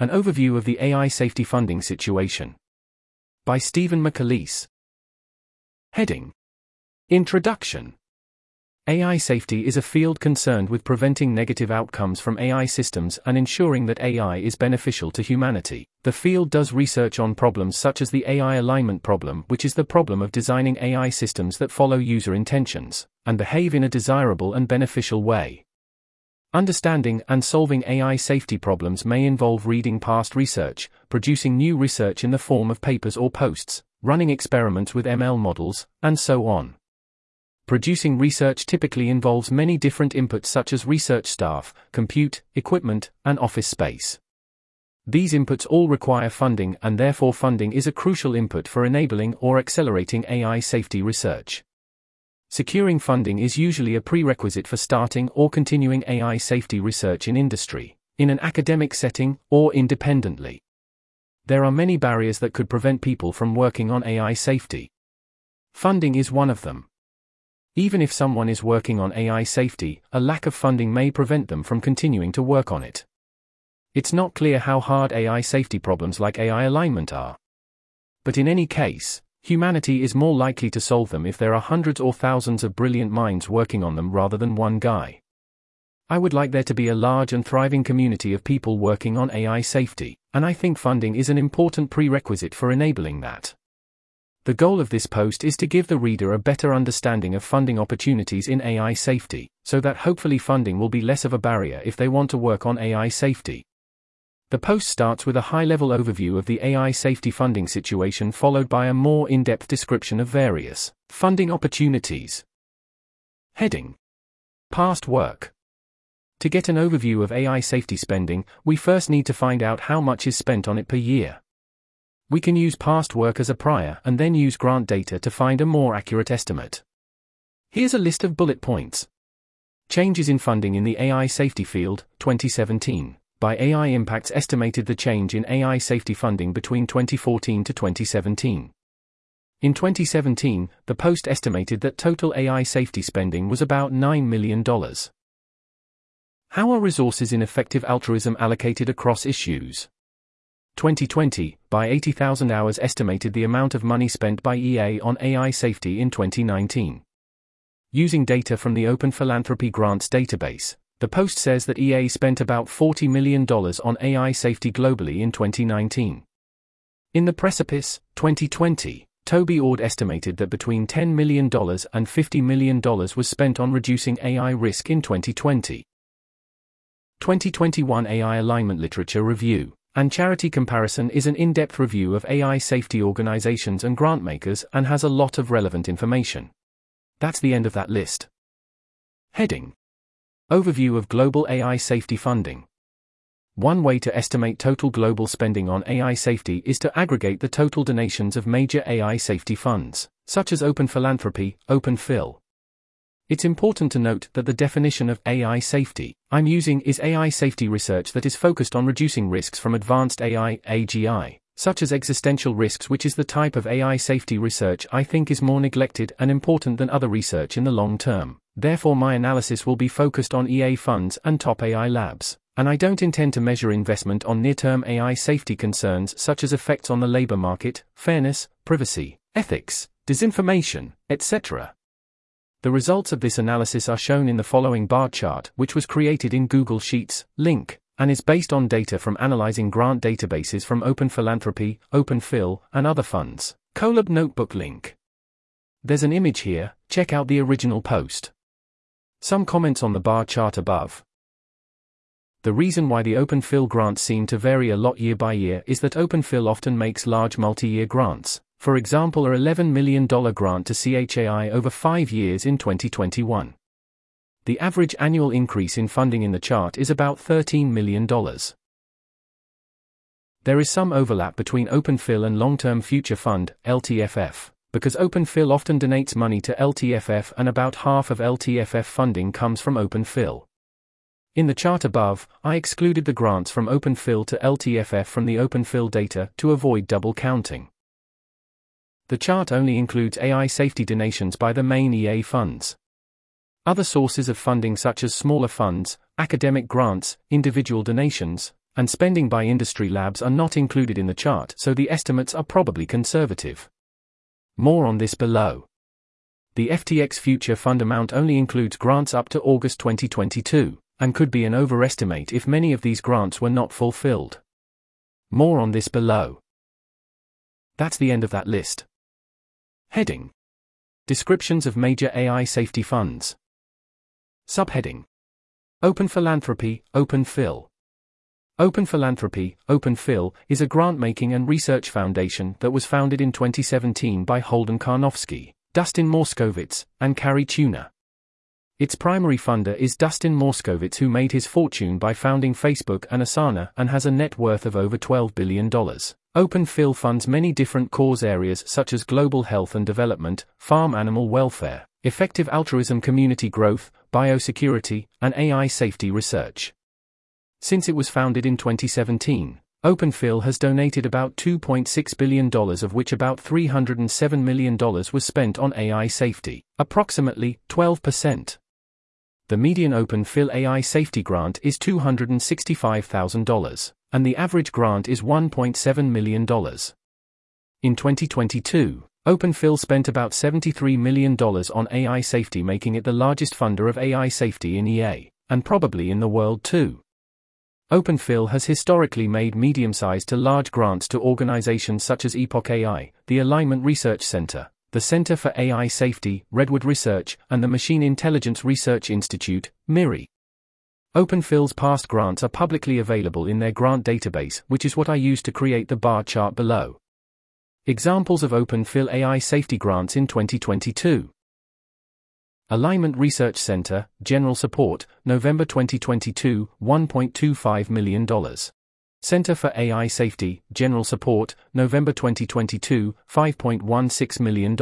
An Overview of the AI Safety Funding Situation by Stephen McAleese. Heading: Introduction. AI safety is a field concerned with preventing negative outcomes from AI systems and ensuring that AI is beneficial to humanity. The field does research on problems such as the AI alignment problem, which is the problem of designing AI systems that follow user intentions and behave in a desirable and beneficial way. Understanding and solving AI safety problems may involve reading past research, producing new research in the form of papers or posts, running experiments with ML models, and so on. Producing research typically involves many different inputs such as research staff, compute, equipment, and office space. These inputs all require funding, and therefore funding is a crucial input for enabling or accelerating AI safety research. Securing funding is usually a prerequisite for starting or continuing AI safety research in industry, in an academic setting, or independently. There are many barriers that could prevent people from working on AI safety. Funding is one of them. Even if someone is working on AI safety, a lack of funding may prevent them from continuing to work on it. It's not clear how hard AI safety problems like AI alignment are. But in any case, humanity is more likely to solve them if there are hundreds or thousands of brilliant minds working on them rather than one guy. I would like there to be a large and thriving community of people working on AI safety, and I think funding is an important prerequisite for enabling that. The goal of this post is to give the reader a better understanding of funding opportunities in AI safety, so that hopefully funding will be less of a barrier if they want to work on AI safety. The post starts with a high-level overview of the AI safety funding situation, followed by a more in-depth description of various funding opportunities. Heading: Past work. To get an overview of AI safety spending, we first need to find out how much is spent on it per year. We can use past work as a prior and then use grant data to find a more accurate estimate. Here's a list of bullet points. Changes in funding in the AI safety field, 2017. By AI Impacts estimated the change in AI safety funding between 2014 to 2017. In 2017, the Post estimated that total AI safety spending was about $9 million. How are resources in effective altruism allocated across issues? 2020, by 80,000 hours estimated the amount of money spent by EA on AI safety in 2019. Using data from the Open Philanthropy Grants database, the Post says that EA spent about $40 million on AI safety globally in 2019. In the Precipice, 2020, Toby Ord estimated that between $10 million and $50 million was spent on reducing AI risk in 2020. 2021 AI Alignment Literature Review and Charity Comparison is an in-depth review of AI safety organizations and grantmakers and has a lot of relevant information. That's the end of that list. Heading: Overview of global AI safety funding. One way to estimate total global spending on AI safety is to aggregate the total donations of major AI safety funds, such as Open Philanthropy, Open Phil. It's important to note that the definition of AI safety I'm using is AI safety research that is focused on reducing risks from advanced AI, AGI, such as existential risks, which is the type of AI safety research I think is more neglected and important than other research in the long term. Therefore, my analysis will be focused on EA funds and top AI labs, and I don't intend to measure investment on near-term AI safety concerns such as effects on the labor market, fairness, privacy, ethics, disinformation, etc. The results of this analysis are shown in the following bar chart, which was created in Google Sheets, link, and is based on data from analyzing grant databases from Open Philanthropy, Open Phil, and other funds. Colab Notebook link. There's an image here, check out the original post. Some comments on the bar chart above. The reason why the Open Phil grants seem to vary a lot year by year is that Open Phil often makes large multi-year grants, for example a $11 million grant to CHAI over 5 years in 2021. The average annual increase in funding in the chart is about $13 million. There is some overlap between Open Phil and Long-Term Future Fund, LTFF. Because Open Phil often donates money to LTFF and about half of LTFF funding comes from Open Phil. In the chart above, I excluded the grants from Open Phil to LTFF from the Open Phil data to avoid double counting. The chart only includes AI safety donations by the main EA funds. Other sources of funding such as smaller funds, academic grants, individual donations, and spending by industry labs are not included in the chart, so the estimates are probably conservative. More on this below. The FTX Future Fund amount only includes grants up to August 2022, and could be an overestimate if many of these grants were not fulfilled. More on this below. That's the end of that list. Heading: Descriptions of Major AI Safety Funds. Subheading: Open Philanthropy, Open Phil. Open Philanthropy, Open Phil, is a grant-making and research foundation that was founded in 2017 by Holden Karnofsky, Dustin Moskovitz, and Carrie Tuna. Its primary funder is Dustin Moskovitz, who made his fortune by founding Facebook and Asana and has a net worth of over $12 billion. Open Phil funds many different cause areas such as global health and development, farm animal welfare, effective altruism, community growth, biosecurity, and AI safety research. Since it was founded in 2017, Open Phil has donated about $2.6 billion, of which about $307 million was spent on AI safety, approximately 12%. The median Open Phil AI safety grant is $265,000, and the average grant is $1.7 million. In 2022, Open Phil spent about $73 million on AI safety, making it the largest funder of AI safety in EA, and probably in the world too. Open Phil has historically made medium-sized to large grants to organizations such as Epoch AI, the Alignment Research Center, the Center for AI Safety, Redwood Research, and the Machine Intelligence Research Institute, MIRI. OpenPhil's past grants are publicly available in their grant database, which is what I used to create the bar chart below. Examples of OpenPhil AI safety grants in 2022. Alignment Research Center, General Support, November 2022, $1.25 million. Center for AI Safety, General Support, November 2022, $5.16 million.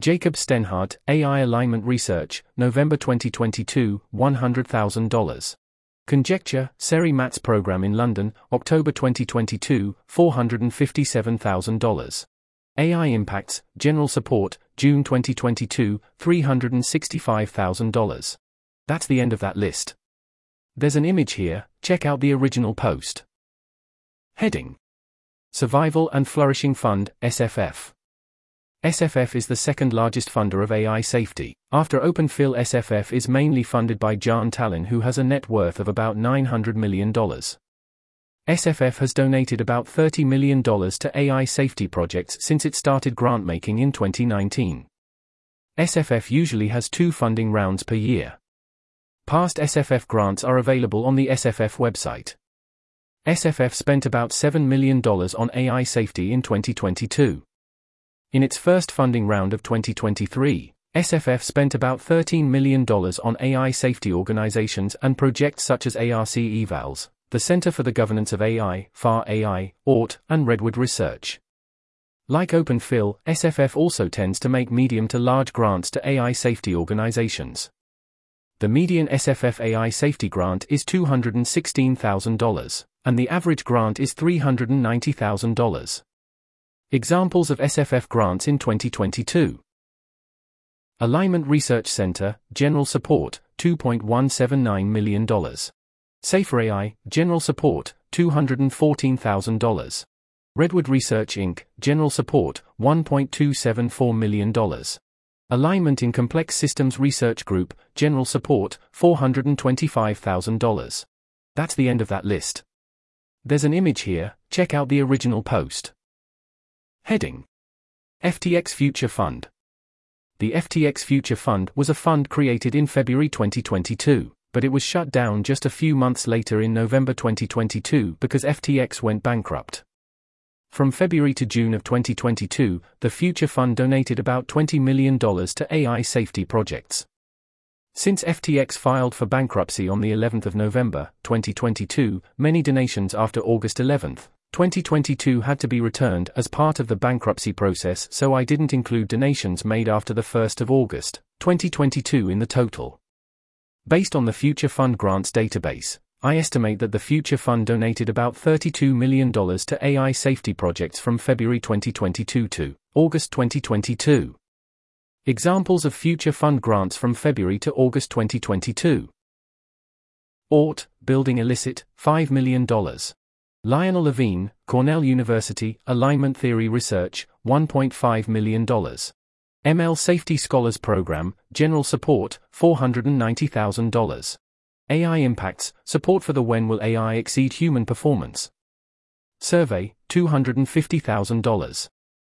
Jacob Stenhardt, AI Alignment Research, November 2022, $100,000. Conjecture, SERI MATS program in London, October 2022, $457,000. AI Impacts, General Support, June 2022, $365,000. That's the end of that list. There's an image here, check out the original post. Heading: Survival and Flourishing Fund, SFF. SFF is the second largest funder of AI safety. After Open Phil, SFF is mainly funded by Jaan Tallinn, who has a net worth of about $900 million. SFF has donated about $30 million to AI safety projects since it started grant-making in 2019. SFF usually has two funding rounds per year. Past SFF grants are available on the SFF website. SFF spent about $7 million on AI safety in 2022. In its first funding round of 2023, SFF spent about $13 million on AI safety organizations and projects such as ARC Evals, the Center for the Governance of AI, FAR AI, Ought, and Redwood Research. Like Open Phil, SFF also tends to make medium to large grants to AI safety organizations. The median SFF AI safety grant is $216,000, and the average grant is $390,000. Examples of SFF grants in 2022. Alignment Research Center, General Support, $2.179 million. SaferAI, General Support, $214,000. Redwood Research Inc., General Support, $1.274 million. Alignment in Complex Systems Research Group, General Support, $425,000. That's the end of that list. There's an image here, check out the original post. Heading: FTX Future Fund. The FTX Future Fund was a fund created in February 2022. But it was shut down just a few months later in November 2022 because FTX went bankrupt. From February to June of 2022, the Future Fund donated about $20 million to AI safety projects. Since FTX filed for bankruptcy on the 11th of November, 2022, many donations after August 11, 2022 had to be returned as part of the bankruptcy process, so I didn't include donations made after the 1st of August, 2022 in the total. Based on the Future Fund grants database, I estimate that the Future Fund donated about $32 million to AI safety projects from February 2022 to August 2022. Examples of Future Fund grants from February to August 2022. Ought, Building Illicit, $5 million. Lionel Levine, Cornell University, Alignment Theory Research, $1.5 million. ML Safety Scholars Program, General Support, $490,000. AI Impacts, Support for the When Will AI Exceed Human Performance? Survey, $250,000.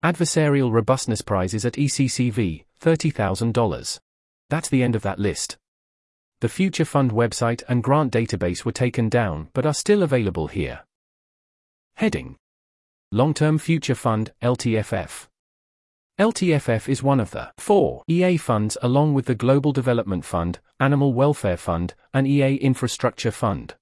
Adversarial Robustness Prizes at ECCV, $30,000. That's the end of that list. The Future Fund website and grant database were taken down but are still available here. Heading: Long-Term Future Fund, LTFF. LTFF is one of the 4 EA funds along with the Global Development Fund, Animal Welfare Fund, and EA Infrastructure Fund.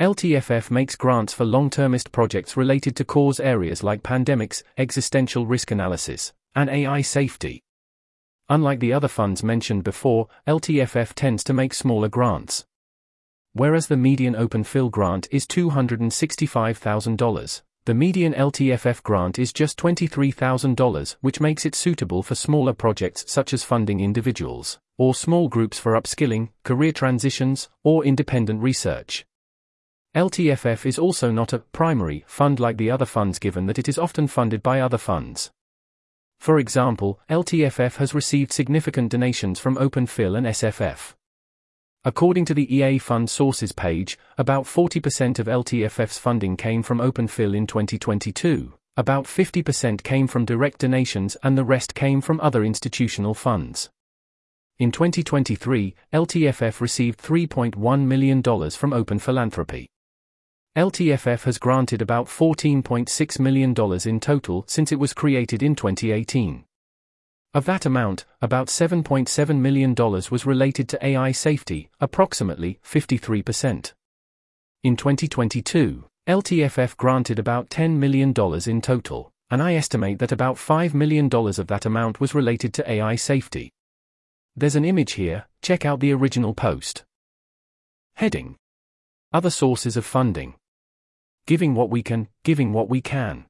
LTFF makes grants for long-termist projects related to cause areas like pandemics, existential risk analysis, and AI safety. Unlike the other funds mentioned before, LTFF tends to make smaller grants. Whereas the median Open Phil grant is $265,000, the median LTFF grant is just $23,000, which makes it suitable for smaller projects such as funding individuals, or small groups for upskilling, career transitions, or independent research. LTFF is also not a primary fund like the other funds given that it is often funded by other funds. For example, LTFF has received significant donations from Open Phil and SFF. According to the EA Fund Sources page, about 40% of LTFF's funding came from Open Phil in 2022, about 50% came from direct donations, and the rest came from other institutional funds. In 2023, LTFF received $3.1 million from Open Philanthropy. LTFF has granted about $14.6 million in total since it was created in 2018. Of that amount, about $7.7 million was related to AI safety, approximately 53%. In 2022, LTFF granted about $10 million in total, and I estimate that about $5 million of that amount was related to AI safety. There's an image here, check out the original post. Heading: Other sources of funding. Giving What We Can, Giving What We Can.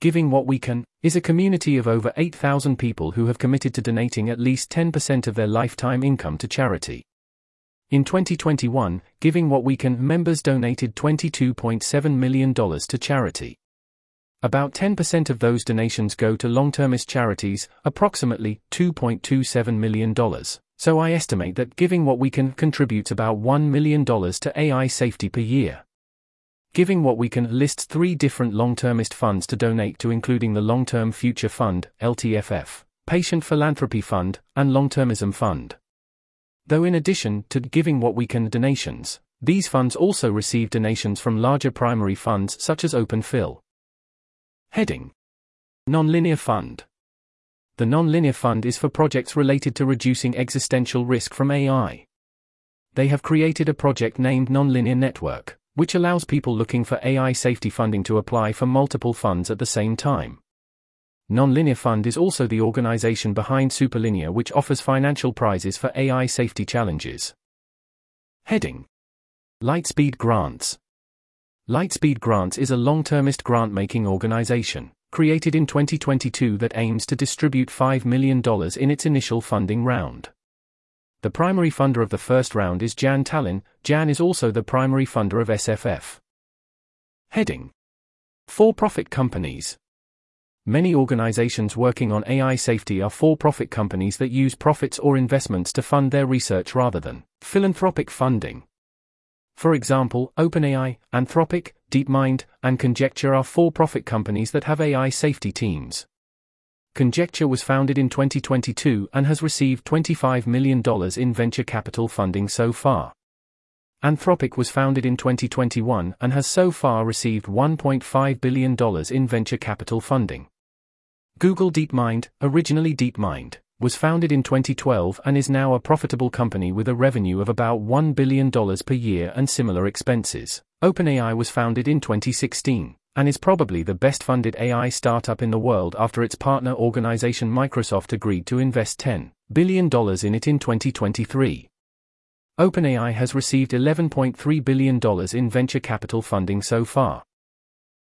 Giving What We Can is a community of over 8,000 people who have committed to donating at least 10% of their lifetime income to charity. In 2021, Giving What We Can members donated $22.7 million to charity. About 10% of those donations go to long-termist charities, approximately $2.27 million. So I estimate that Giving What We Can contributes about $1 million to AI safety per year. Giving What We Can lists 3 different long-termist funds to donate to, including the Long-Term Future Fund, LTFF, Patient Philanthropy Fund, and Long-Termism Fund. Though in addition to Giving What We Can donations, these funds also receive donations from larger primary funds such as Open Phil. Heading: Nonlinear Fund. The Nonlinear Fund is for projects related to reducing existential risk from AI. They have created a project named Nonlinear Network, which allows people looking for AI safety funding to apply for multiple funds at the same time. Nonlinear Fund is also the organization behind Superlinear, which offers financial prizes for AI safety challenges. Heading: Lightspeed Grants. Lightspeed Grants is a long-termist grant-making organization, created in 2022, that aims to distribute $5 million in its initial funding round. The primary funder of the first round is Jaan Tallinn. Jaan is also the primary funder of SFF. Heading: For-profit companies. Many organizations working on AI safety are for-profit companies that use profits or investments to fund their research rather than philanthropic funding. For example, OpenAI, Anthropic, DeepMind, and Conjecture are for-profit companies that have AI safety teams. Conjecture was founded in 2022 and has received $25 million in venture capital funding so far. Anthropic was founded in 2021 and has so far received $1.5 billion in venture capital funding. Google DeepMind, originally DeepMind, was founded in 2012 and is now a profitable company with a revenue of about $1 billion per year and similar expenses. OpenAI was founded in 2016 and is probably the best-funded AI startup in the world after its partner organization Microsoft agreed to invest $10 billion in it in 2023. OpenAI has received $11.3 billion in venture capital funding so far.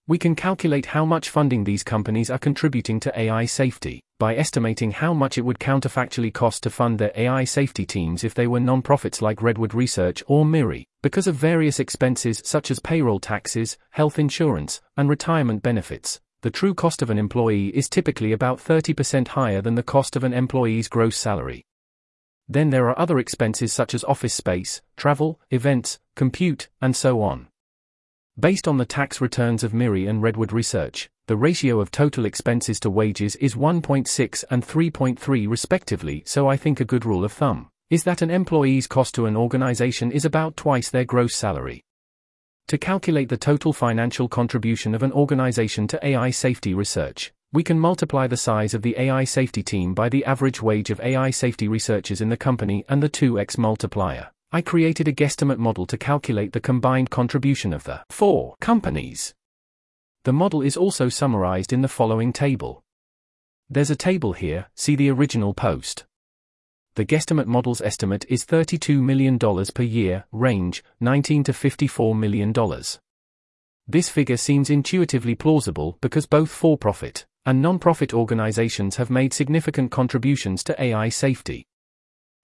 We can calculate how much funding these companies are contributing to AI safety by estimating how much it would counterfactually cost to fund their AI safety teams if they were nonprofits like Redwood Research or MIRI, because of various expenses such as payroll taxes, health insurance, and retirement benefits. The true cost of an employee is typically about 30% higher than the cost of an employee's gross salary. Then there are other expenses such as office space, travel, events, compute, and so on. Based on the tax returns of MIRI and Redwood Research, the ratio of total expenses to wages is 1.6 and 3.3 respectively, so I think a good rule of thumb is that an employee's cost to an organization is about twice their gross salary. To calculate the total financial contribution of an organization to AI safety research, we can multiply the size of the AI safety team by the average wage of AI safety researchers in the company and the 2x multiplier. I created a guesstimate model to calculate the combined contribution of the four companies. The model is also summarized in the following table. There's a table here, see the original post. The guesstimate model's estimate is $32 million per year, range, $19 to $54 million. This figure seems intuitively plausible because both for-profit and non-profit organizations have made significant contributions to AI safety.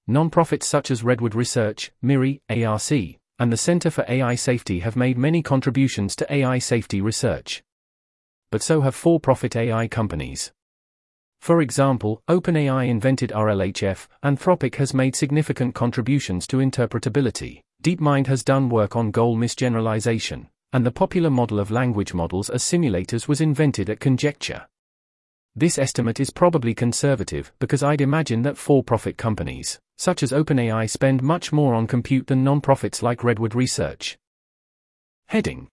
Non-profits such as Redwood Research, MIRI, ARC, and the Center for AI Safety have made many contributions to AI safety research. But so have for-profit AI companies. For example, OpenAI invented RLHF, Anthropic has made significant contributions to interpretability, DeepMind has done work on goal misgeneralization, and the popular model of language models as simulators was invented at Conjecture. This estimate is probably conservative because I'd imagine that for-profit companies, such as OpenAI, spend much more on compute than non-profits like Redwood Research. Heading: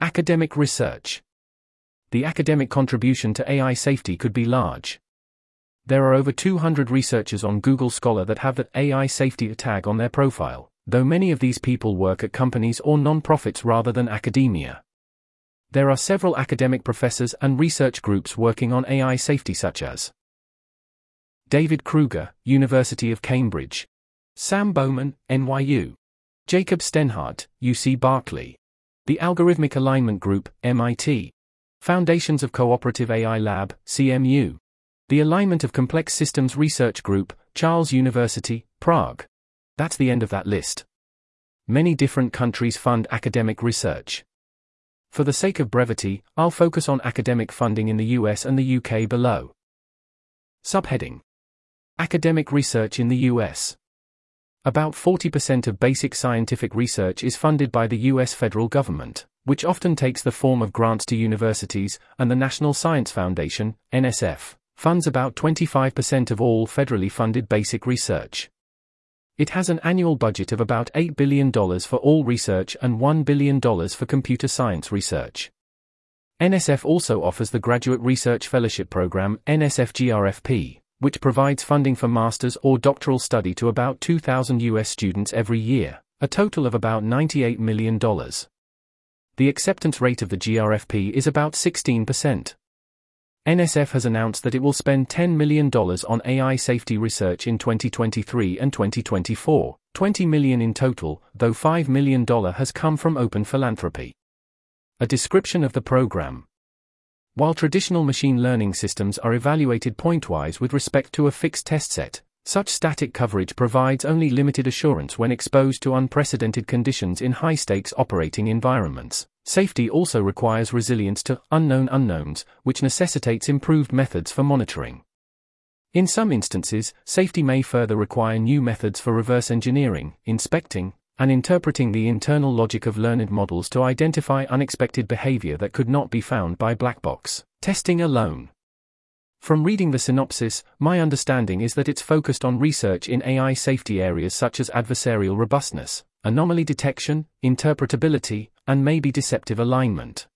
Academic Research. The academic contribution to AI safety could be large. There are over 200 researchers on Google Scholar that have that AI safety tag on their profile, though many of these people work at companies or non-profits rather than academia. There are several academic professors and research groups working on AI safety such as David Kruger, University of Cambridge; Sam Bowman, NYU; Jacob Stenhardt, UC Berkeley; the Algorithmic Alignment Group, MIT; Foundations of Cooperative AI Lab, CMU; the Alignment of Complex Systems Research Group, Charles University, Prague. That's the end of that list. Many different countries fund academic research. For the sake of brevity, I'll focus on academic funding in the US and the UK below. Subheading: Academic research in the US. About 40% of basic scientific research is funded by the US federal government, which often takes the form of grants to universities, and the National Science Foundation, NSF, funds about 25% of all federally funded basic research. It has an annual budget of about $8 billion for all research and $1 billion for computer science research. NSF also offers the Graduate Research Fellowship Program, NSF-GRFP, which provides funding for master's or doctoral study to about 2,000 U.S. students every year, a total of about $98 million. The acceptance rate of the GRFP is about 16%. NSF has announced that it will spend $10 million on AI safety research in 2023 and 2024, $20 million in total, though $5 million has come from Open Philanthropy. A description of the program. While traditional machine learning systems are evaluated point-wise with respect to a fixed test set, such static coverage provides only limited assurance when exposed to unprecedented conditions in high-stakes operating environments. Safety also requires resilience to unknown unknowns, which necessitates improved methods for monitoring. In some instances, safety may further require new methods for reverse engineering, inspecting, and interpreting the internal logic of learned models to identify unexpected behavior that could not be found by black box testing alone. From reading the synopsis, my understanding is that it's focused on research in AI safety areas such as adversarial robustness, anomaly detection, interpretability, and maybe deceptive alignment.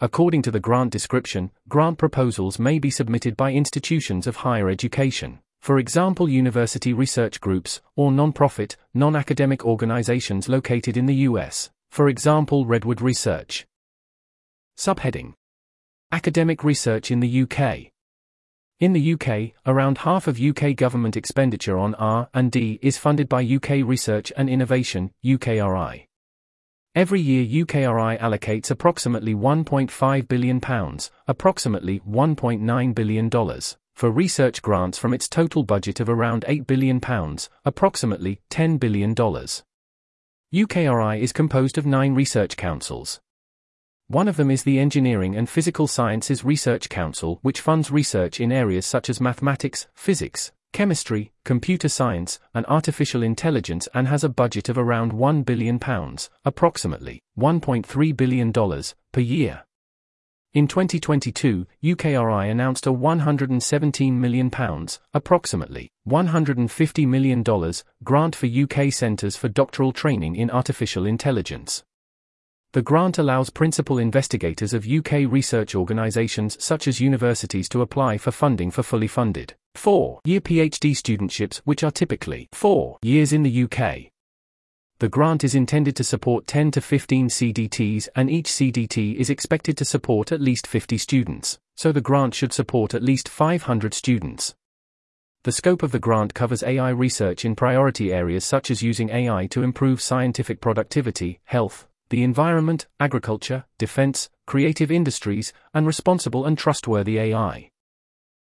According to the grant description, grant proposals may be submitted by institutions of higher education, for example university research groups, or non-profit, non-academic organizations located in the US, for example Redwood Research. Subheading: Academic research in the UK. In the UK, around half of UK government expenditure on R&D is funded by UK Research and Innovation, UKRI. Every year UKRI allocates approximately £1.5 billion, approximately $1.9 billion, for research grants from its total budget of around £8 billion, approximately $10 billion. UKRI is composed of 9 research councils. One of them is the Engineering and Physical Sciences Research Council, which funds research in areas such as mathematics, physics, chemistry, computer science, and artificial intelligence, and has a budget of around £1 billion, approximately $1.3 billion, per year. In 2022, UKRI announced a £117 million, approximately $150 million, grant for UK centres for doctoral training in artificial intelligence. The grant allows principal investigators of UK research organisations such as universities to apply for funding for fully funded 4-year PhD studentships, which are typically 4 years in the UK. The grant is intended to support 10 to 15 CDTs, and each CDT is expected to support at least 50 students, so the grant should support at least 500 students. The scope of the grant covers AI research in priority areas such as using AI to improve scientific productivity, health, the environment, agriculture, defense, creative industries, and responsible and trustworthy AI.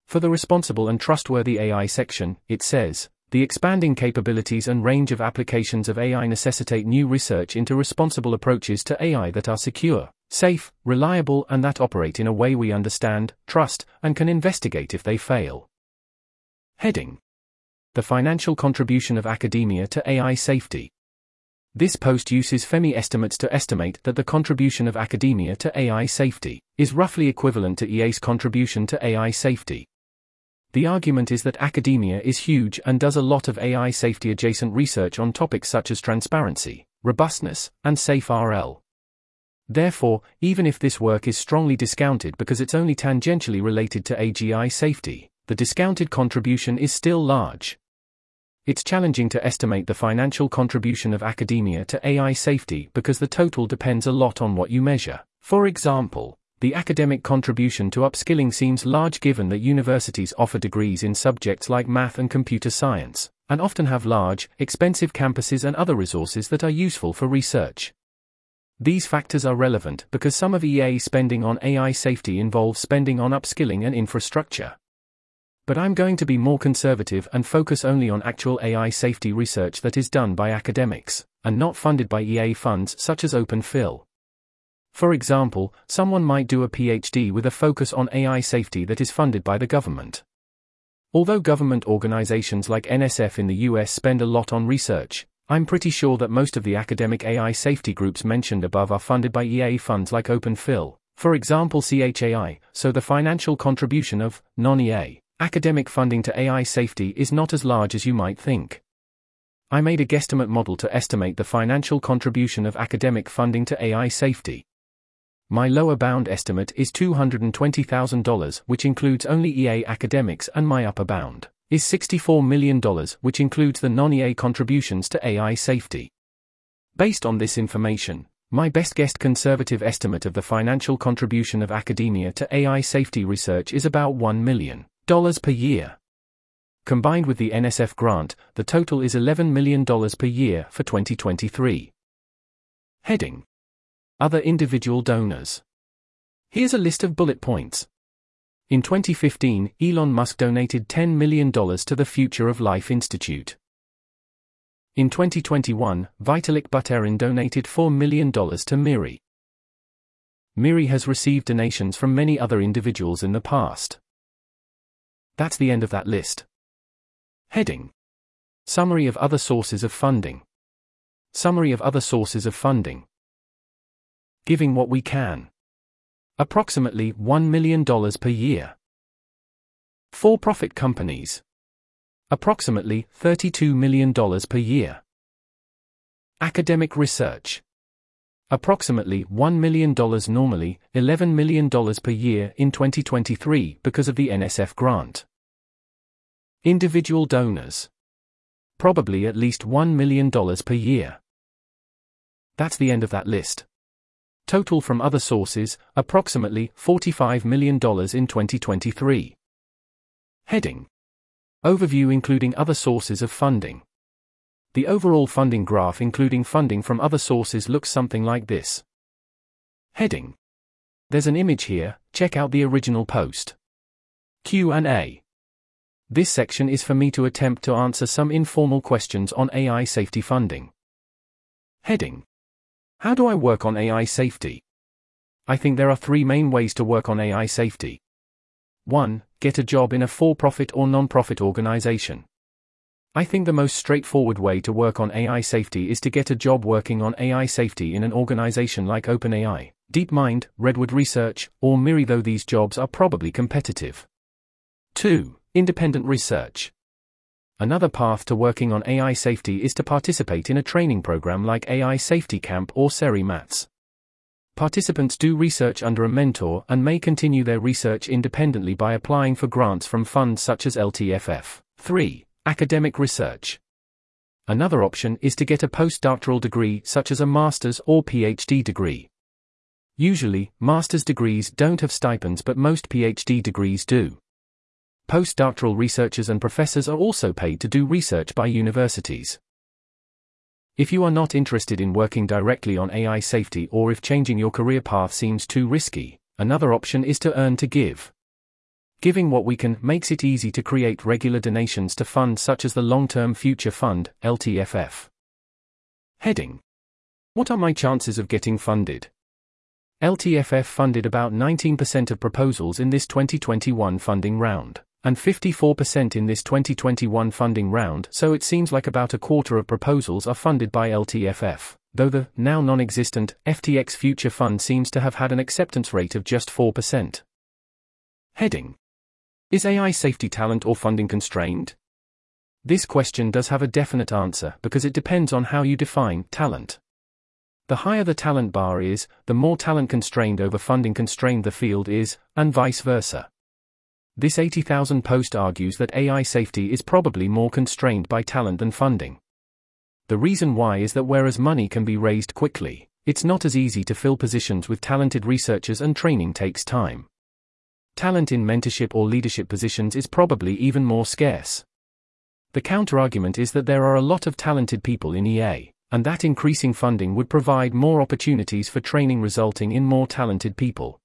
For the responsible and trustworthy AI section, it says, the expanding capabilities and range of applications of AI necessitate new research into responsible approaches to AI that are secure, safe, reliable, and that operate in a way we understand, trust, and can investigate if they fail. Heading: The Financial Contribution of Academia to AI Safety. This post uses FEMI estimates to estimate that the contribution of academia to AI safety is roughly equivalent to EA's contribution to AI safety. The argument is that academia is huge and does a lot of AI safety adjacent research on topics such as transparency, robustness, and SaferAI. Therefore, even if this work is strongly discounted because it's only tangentially related to AGI safety, the discounted contribution is still large. It's challenging to estimate the financial contribution of academia to AI safety because the total depends a lot on what you measure. For example, the academic contribution to upskilling seems large given that universities offer degrees in subjects like math and computer science, and often have large, expensive campuses and other resources that are useful for research. These factors are relevant because some of EA spending on AI safety involves spending on upskilling and infrastructure. But I'm going to be more conservative and focus only on actual AI safety research that is done by academics, and not funded by EA funds such as Open Phil. For example, someone might do a PhD with a focus on AI safety that is funded by the government. Although government organizations like NSF in the US spend a lot on research, I'm pretty sure that most of the academic AI safety groups mentioned above are funded by EA funds like Open Phil, for example CHAI, so the financial contribution of non-EA academic funding to AI safety is not as large as you might think. I made a guesstimate model to estimate the financial contribution of academic funding to AI safety. My lower bound estimate is $220,000, which includes only EA academics, and my upper bound is $64 million, which includes the non-EA contributions to AI safety. Based on this information, my best guess conservative estimate of the financial contribution of academia to AI safety research is about $1 million per year. Combined with the NSF grant, the total is $11 million per year for 2023. Heading: Other individual donors. Here's a list of bullet points. In 2015, Elon Musk donated $10 million to the Future of Life Institute. In 2021, Vitalik Buterin donated $4 million to MIRI. MIRI has received donations from many other individuals in the past. That's the end of that list. Heading: Summary of other sources of funding. Summary of other sources of funding. Giving What We Can. Approximately $1 million per year. For-profit companies. Approximately $32 million per year. Academic research. Approximately $1 million, normally $11 million per year in 2023 because of the NSF grant. Individual donors. Probably at least $1 million per year. That's the end of that list. Total from other sources, approximately $45 million in 2023. Heading: Overview including other sources of funding. The overall funding graph including funding from other sources looks something like this. Heading. There's an image here, check out the original post. Q&A. This section is for me to attempt to answer some informal questions on AI safety funding. Heading. How do I work on AI safety? I think there are three main ways to work on AI safety. 1. Get a job in a for-profit or non-profit organization. I think the most straightforward way to work on AI safety is to get a job working on AI safety in an organization like OpenAI, DeepMind, Redwood Research, or MIRI, though these jobs are probably competitive. 2. Independent research. Another path to working on AI safety is to participate in a training program like AI Safety Camp or SERI MATS. Participants do research under a mentor and may continue their research independently by applying for grants from funds such as LTFF. 3. Academic research. Another option is to get a postdoctoral degree such as a master's or PhD degree. Usually, master's degrees don't have stipends, but most PhD degrees do. Postdoctoral researchers and professors are also paid to do research by universities. If you are not interested in working directly on AI safety, or if changing your career path seems too risky, another option is to earn to give. Giving What We Can makes it easy to create regular donations to funds such as the Long-Term Future Fund, LTFF. Heading. What are my chances of getting funded? LTFF funded about 19% of proposals in this 2021 funding round, and 54% in this 2021 funding round, so it seems like about a quarter of proposals are funded by LTFF, though the, now non-existent, FTX Future Fund seems to have had an acceptance rate of just 4%. Heading. Is AI safety talent or funding constrained? This question does have a definite answer because it depends on how you define talent. The higher the talent bar is, the more talent constrained over funding constrained the field is, and vice versa. This 80,000 post argues that AI safety is probably more constrained by talent than funding. The reason why is that whereas money can be raised quickly, it's not as easy to fill positions with talented researchers and training takes time. Talent in mentorship or leadership positions is probably even more scarce. The counterargument is that there are a lot of talented people in EA, and that increasing funding would provide more opportunities for training resulting in more talented people.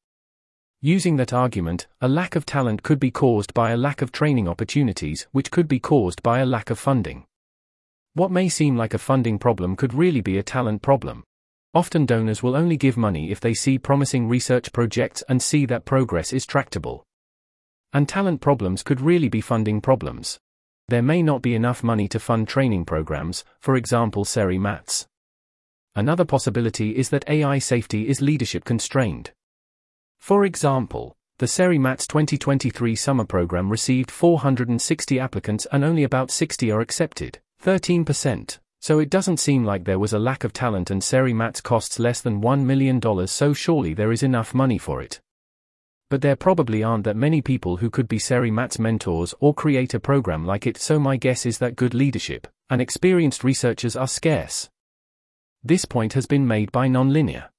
Using that argument, a lack of talent could be caused by a lack of training opportunities, which could be caused by a lack of funding. What may seem like a funding problem could really be a talent problem. Often donors will only give money if they see promising research projects and see that progress is tractable. And talent problems could really be funding problems. There may not be enough money to fund training programs, for example SERI MATS. Another possibility is that AI safety is leadership constrained. For example, the SERI MATS 2023 summer program received 460 applicants and only about 60 are accepted, 13%, so it doesn't seem like there was a lack of talent, and SERI MATS costs less than $1 million, so surely there is enough money for it. But there probably aren't that many people who could be SERI MATS mentors or create a program like it, so my guess is that good leadership and experienced researchers are scarce. This point has been made by Nonlinear.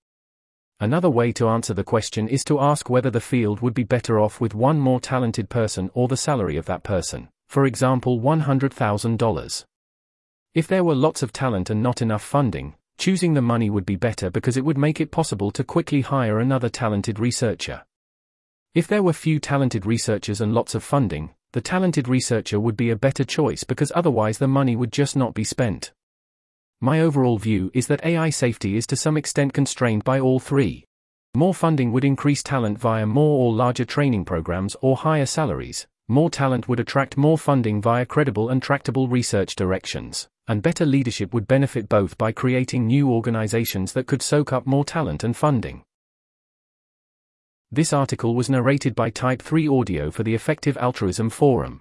Another way to answer the question is to ask whether the field would be better off with one more talented person or the salary of that person, for example $100,000. If there were lots of talent and not enough funding, choosing the money would be better because it would make it possible to quickly hire another talented researcher. If there were few talented researchers and lots of funding, the talented researcher would be a better choice because otherwise the money would just not be spent. My overall view is that AI safety is to some extent constrained by all three. More funding would increase talent via more or larger training programs or higher salaries, more talent would attract more funding via credible and tractable research directions, and better leadership would benefit both by creating new organizations that could soak up more talent and funding. This article was narrated by Type 3 Audio for the Effective Altruism Forum.